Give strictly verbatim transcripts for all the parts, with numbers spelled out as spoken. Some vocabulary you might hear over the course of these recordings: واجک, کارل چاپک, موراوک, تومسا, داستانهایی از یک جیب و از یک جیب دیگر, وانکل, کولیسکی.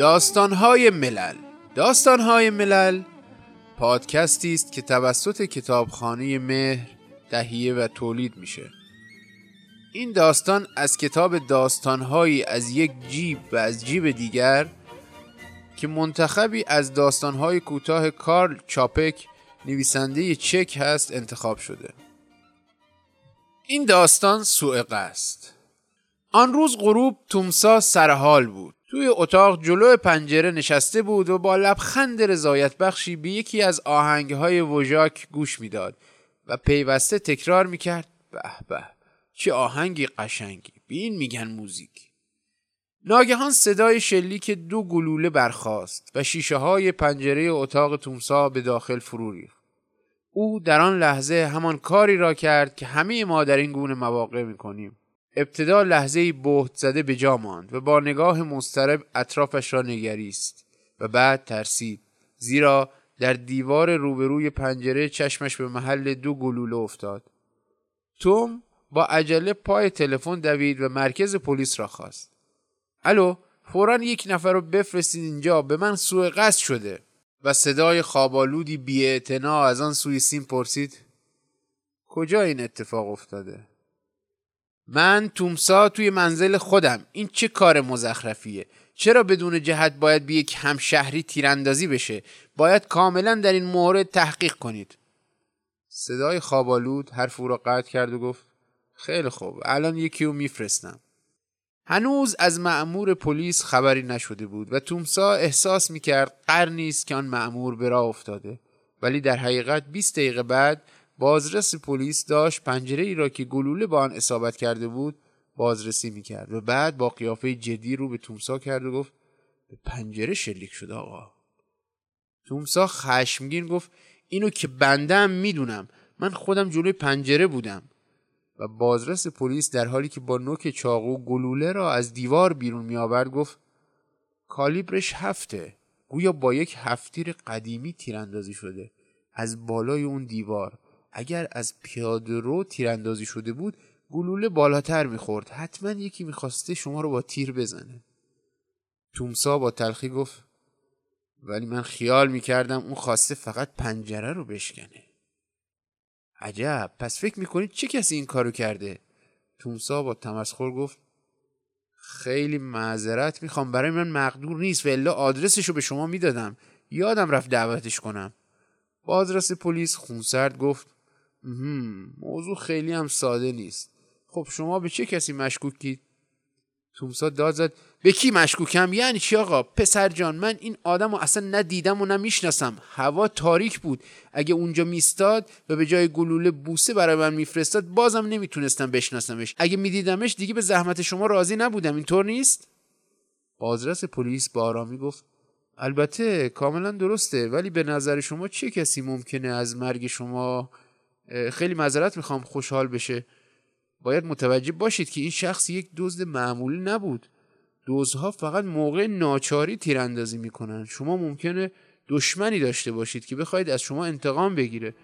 داستانهای ملل داستانهای ملل پادکستی است که توسط کتابخانه مهر تهیه و تولید میشه. این داستان از کتاب داستانهایی از یک جیب و از جیب دیگر که منتخبی از داستانهای کوتاه کارل چاپک نویسنده چک هست انتخاب شده. این داستان سوء قصد. آن روز غروب تومسا سرحال بود. توی اتاق جلو پنجره نشسته بود و با لبخند رضایت بخشی به یکی از آهنگهای واجک گوش میداد و پیوسته تکرار میکرد: به به، چه آهنگی قشنگی، به این میگن موزیک. ناگهان صدای شلیک دو گلوله برخاست و شیشه های پنجره اتاق تومسا به داخل فرو ریخت. او در آن لحظه همان کاری را کرد که همه ما در این گونه مواقع میکنیم. ابتدا لحظه‌ای بهت زده به جا ماند و با نگاه مضطرب اطرافش را نگریست و بعد ترسید، زیرا در دیوار روبروی پنجره چشمش به محل دو گلوله افتاد. توم با عجله پای تلفن دوید و مرکز پلیس را خواست. الو، فوراً یک نفر رو بفرستید اینجا، به من سوء قصد شده. و صدای خوابالودی بی‌اعتنا از آن سوی سیم پرسید: کجا این اتفاق افتاده؟ من تومسا، توی منزل خودم. این چه کار مزخرفیه؟ چرا بدون جهت باید به یک همشهری تیراندازی بشه؟ باید کاملا در این مورد تحقیق کنید. صدای خوابالود حرف او را قطع کرد و گفت: خیلی خوب، الان یکی رو میفرستم. هنوز از مأمور پلیس خبری نشده بود و تومسا احساس میکرد قرنی است که آن مأمور به راه افتاده، ولی در حقیقت بیست دقیقه بعد بازرس پلیس داشت پنجره ای را که گلوله با آن اصابت کرده بود بازرسی میکرد و بعد با قیافه جدی رو به تومسا کرد و گفت: به پنجره شلیک شده آقا. تومسا خشمگین گفت: اینو که بنده هم میدونم، من خودم جلوی پنجره بودم. و بازرس پلیس در حالی که با نوک چاقو گلوله را از دیوار بیرون میآورد گفت: کالیبرش هفته، گویا با یک هفتتیر قدیمی تیراندازی شده از بالای اون دیوار. اگر از پیاده رو تیراندازی شده بود گلوله بالاتر میخورد. حتما یکی میخواسته شما رو با تیر بزنه. تومسا با تلخی گفت: ولی من خیال میکردم اون خواسته فقط پنجره رو بشکنه. عجب، پس فکر میکنید چه کسی این کارو کرده؟ تومسا با تمسخر گفت: خیلی معذرت میخوام، برای من مقدور نیست و الا آدرسشو به شما میدادم، یادم رفت دعوتش کنم. بازرس پلیس خونسرد گفت: موضوع خیلی هم ساده نیست. خب شما به چه کسی مشکوکید؟ تومسا داد زد: به کی مشکوکم؟ یعنی چی آقا؟ پسر جان، من این آدمو اصلا ندیدم و نمیشناسم. هوا تاریک بود. اگه اونجا میستاد و به جای گلوله بوسه برای من میفرستاد بازم نمیتونستم بشناسمش. اگه میدیدمش دیگه به زحمت شما راضی نبودم. اینطور نیست؟ بازرس پلیس با آرامی گفت: البته کاملا درسته، ولی به نظر شما چه کسی ممکنه از مرگ شما، خیلی معذرت میخوام، خوشحال بشه؟ باید متوجه باشید که این شخص یک دزد معمولی نبود. دزدها فقط موقع ناچاری تیراندازی میکنن. شما ممکنه دشمنی داشته باشید که بخواید از شما انتقام بگیره.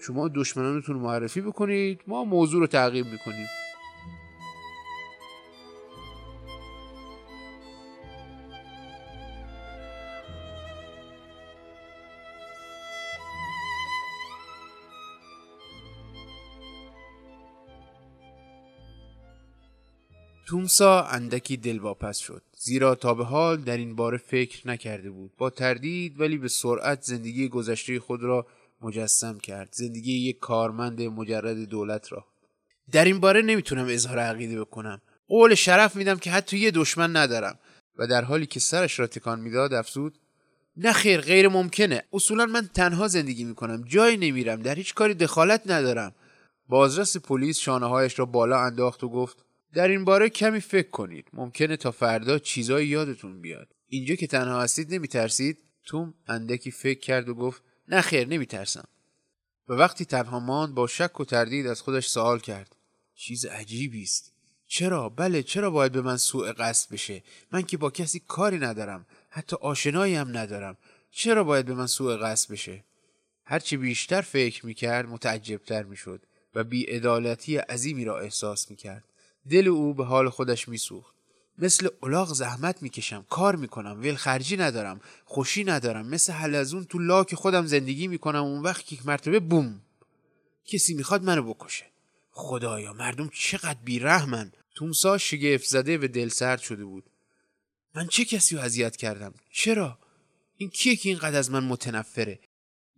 شما دشمنانتون معرفی بکنید، ما موضوع رو تعقیب میکنیم. تومسا اندکی دلواپس شد، زیرا تا به حال در این باره فکر نکرده بود. با تردید ولی به سرعت زندگی گذشته خود را مجسم کرد، زندگی یک کارمند مجرد دولت را. در این باره نمیتونم اظهار عقیده بکنم، قول شرف میدم که حتی یه دشمن ندارم. و در حالی که سرش را تکان میداد افزود: نه خیر، غیر ممکنه. اصولا من تنها زندگی میکنم، جایی نمیرم، در هیچ کاری دخالت ندارم. بازرس پلیس شانه‌هایش را بالا انداخت و گفت: در این باره کمی فکر کنید. ممکنه تا فردا چیزایی یادتون بیاد. اینجا که تنها هستید نمیترسید؟ توم اندکی فکر کرد و گفت: نه خیر، نمیترسم. و وقتی تنها ماند با شک و تردید از خودش سوال کرد: چیز عجیبی است. چرا؟ بله، چرا باید به من سوء قصد بشه؟ من که با کسی کاری ندارم، حتی آشنایی هم ندارم. چرا باید به من سوء قصد بشه؟ هرچی بیشتر فکر میکرد متعجبتر میشد و بی‌عدالتی عظیمی را احساس میکرد. دل او به حال خودش میسوخت. مثل الاغ زحمت میکشم، کار میکنم، ولخرجی ندارم، خوشی ندارم، مثل حلزون تو لاک خودم زندگی میکنم. اون وقت که یک مرتبه بوم، کسی میخواد منو بکشه. خدایا مردم چقدر بیرحمن. تومسا شگفت زده و دلسرد شده بود. من چه کسی رو اذیت کردم؟ چرا؟ این کیه که اینقدر از من متنفره؟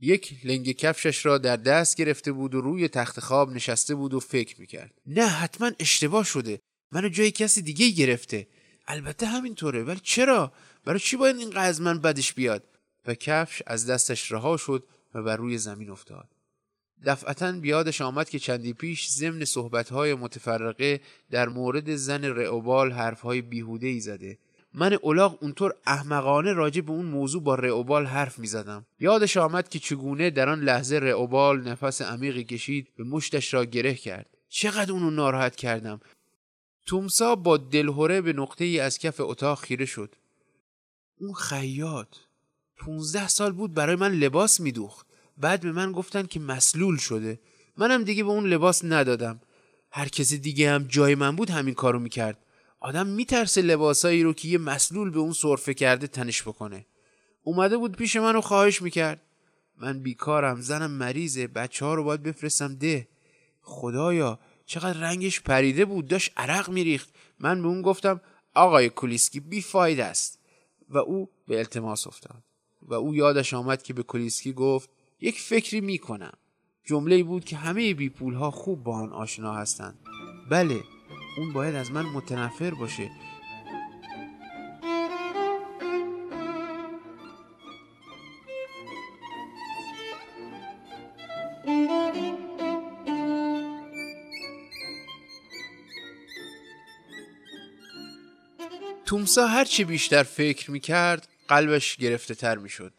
یک لنگ کفشش را در دست گرفته بود و روی تخت خواب نشسته بود و فکر میکرد. نه، حتما اشتباه شده، منو جای کسی دیگه گرفته. البته همینطوره، ولی چرا؟ برای چی باید اینقدر از من بدش بیاد؟ و کفش از دستش رها شد و بر روی زمین افتاد. دفعتاً بیادش آمد که چندی پیش ضمن صحبت‌های متفرقه در مورد زن رئوبال حرف‌های بیهوده‌ای زده. من الاغ اونطور احمقانه راجع به اون موضوع با رئوبال حرف می‌زدم. یادش آمد که چگونه در آن لحظه رئوبال نفس عمیقی کشید و مشتش را گره کرد. چقدر اونو ناراحت کردم. تومسا با دلهوره به نقطه‌ای از کف اتاق خیره شد. اون خیاط پونزده سال بود برای من لباس می‌دوخت. بعد به من گفتن که مسلول شده. منم دیگه به اون لباس ندادم. هر کسی دیگه هم جای من بود همین کارو میکرد. آدم میترسه لباسایی رو که یه مسلول به اون سرفه کرده تنش بکنه. اومده بود پیش منو خواهش میکرد. من بیکارم، زنم مریضه، بچه‌ها رو باید بفرستم ده. خدایا چقدر رنگش پریده بود، داشت عرق میریخت. من به اون گفتم آقای کولیسکی بیفایده است و او به التماس افتاد. و او یادش آمد که به کولیسکی گفت یک فکری میکنم. جمله‌ای بود که همه بی پول‌ها خوب با آن آشنا هستند. بله، اون باید از من متنفر باشه. تومسا هر چی بیشتر فکر میکرد قلبش گرفته تر میشد.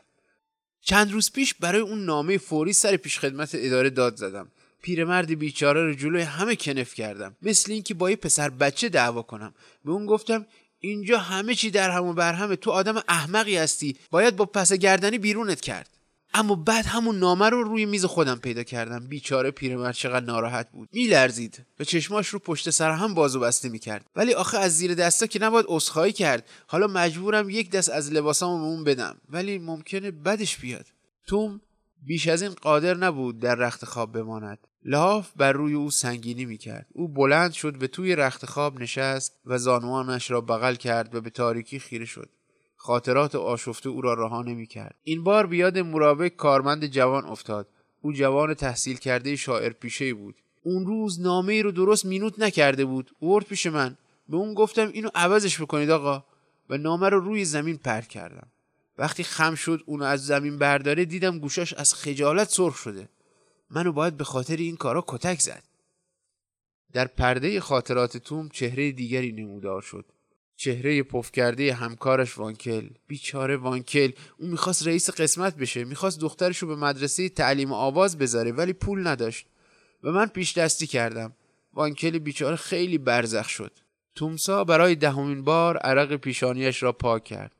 چند روز پیش برای اون نامه فوری سر پیش خدمت اداره داد زدم. پیرمرد بیچاره رو جلوی همه کنف کردم، مثل اینکه با یه پسر بچه دعوا کنم. به اون گفتم اینجا همه چی در هم و بر همه، تو آدم احمقی هستی، باید با پس گردنی بیرونت کرد. اما بعد همون نامه رو روی میز خودم پیدا کردم. بیچاره پیرمرد چقدر ناراحت بود، میلرزید و چشماش رو پشت سر هم باز و بسته میکرد. ولی آخه از زیر دستا که نباید عذرخواهی کرد. حالا مجبورم یک دست از لباسامو به اون بدم، ولی ممکنه بدش بیاد. توم بیش از این قادر نبود در رخت خواب بماند. لحاف بر روی او سنگینی میکرد. او بلند شد و توی رخت خواب نشست و زانوانش را بغل کرد و به تاریکی خیره شد. خاطرات آشفته او را رها نمی‌کرد. این بار بیاد موراوک کارمند جوان افتاد. او جوان تحصیل کرده شاعرپیشه‌ای بود. اون روز نامه‌ای رو درست مینوت نکرده بود. آورد پیش من. به اون گفتم اینو عوضش بکنید آقا، و نامه رو روی زمین پرت کردم. وقتی خم شد اونو از زمین برداره دیدم گوشاش از خجالت سرخ شده. منو باید به خاطر این کارا کتک زد. در پرده خاطرات توم چهره دیگری نمودار شد. چهره پف کرده همکارش وانکل. بیچاره وانکل، اون میخواست رئیس قسمت بشه، میخواست دخترشو به مدرسه تعلیم آواز بذاره ولی پول نداشت و من پیش دستی کردم. وانکل بیچاره خیلی برزخ شد. تومسا برای دهمین بار عرق پیشانیش را پاک کرد.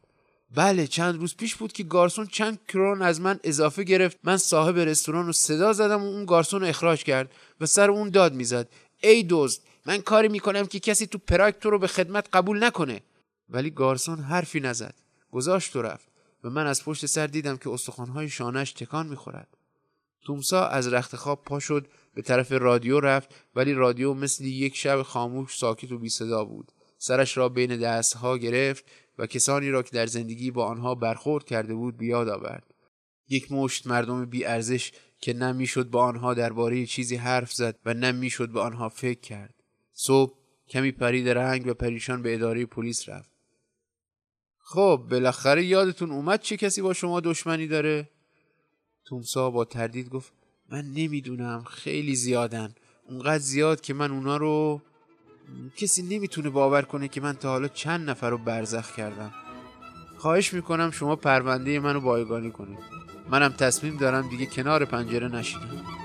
بله، چند روز پیش بود که گارسون چند کرون از من اضافه گرفت. من صاحب رستوران رو صدا زدم و اون گارسون رو اخراج کرد و سر اون داد میزد. ای دزد، من کاری میکنم که کسی تو پراگ تو رو به خدمت قبول نکنه. ولی گارسون حرفی نزد، گذاشت و رفت و من از پشت سر دیدم که استخوان‌های شانه‌اش تکان میخورد. تومسا از رخت خواب پا شد، به طرف رادیو رفت، ولی رادیو مثل یک شب خاموش، ساکت و بی صدا بود. سرش را بین دست‌ها گرفت و کسانی را که در زندگی با آنها برخورد کرده بود بیاد آورد. یک مشت مردم بی ارزش که نه میشد با آنها درباره چیزی حرف زد و نه میشد با آنها فکر کرد. صبح کمی پرید رنگ و پریشان به اداره پلیس رفت. خب بالاخره یادتون اومد چه کسی با شما دشمنی داره؟ تومسا با تردید گفت من نمیدونم، خیلی زیادن، اونقدر زیاد که من اونا رو کسی نمیتونه باور کنه که من تا حالا چند نفر رو برزخ کردم. خواهش میکنم شما پرونده منو بایگانی کنید. منم تصمیم دارم دیگه کنار پنجره نشینم.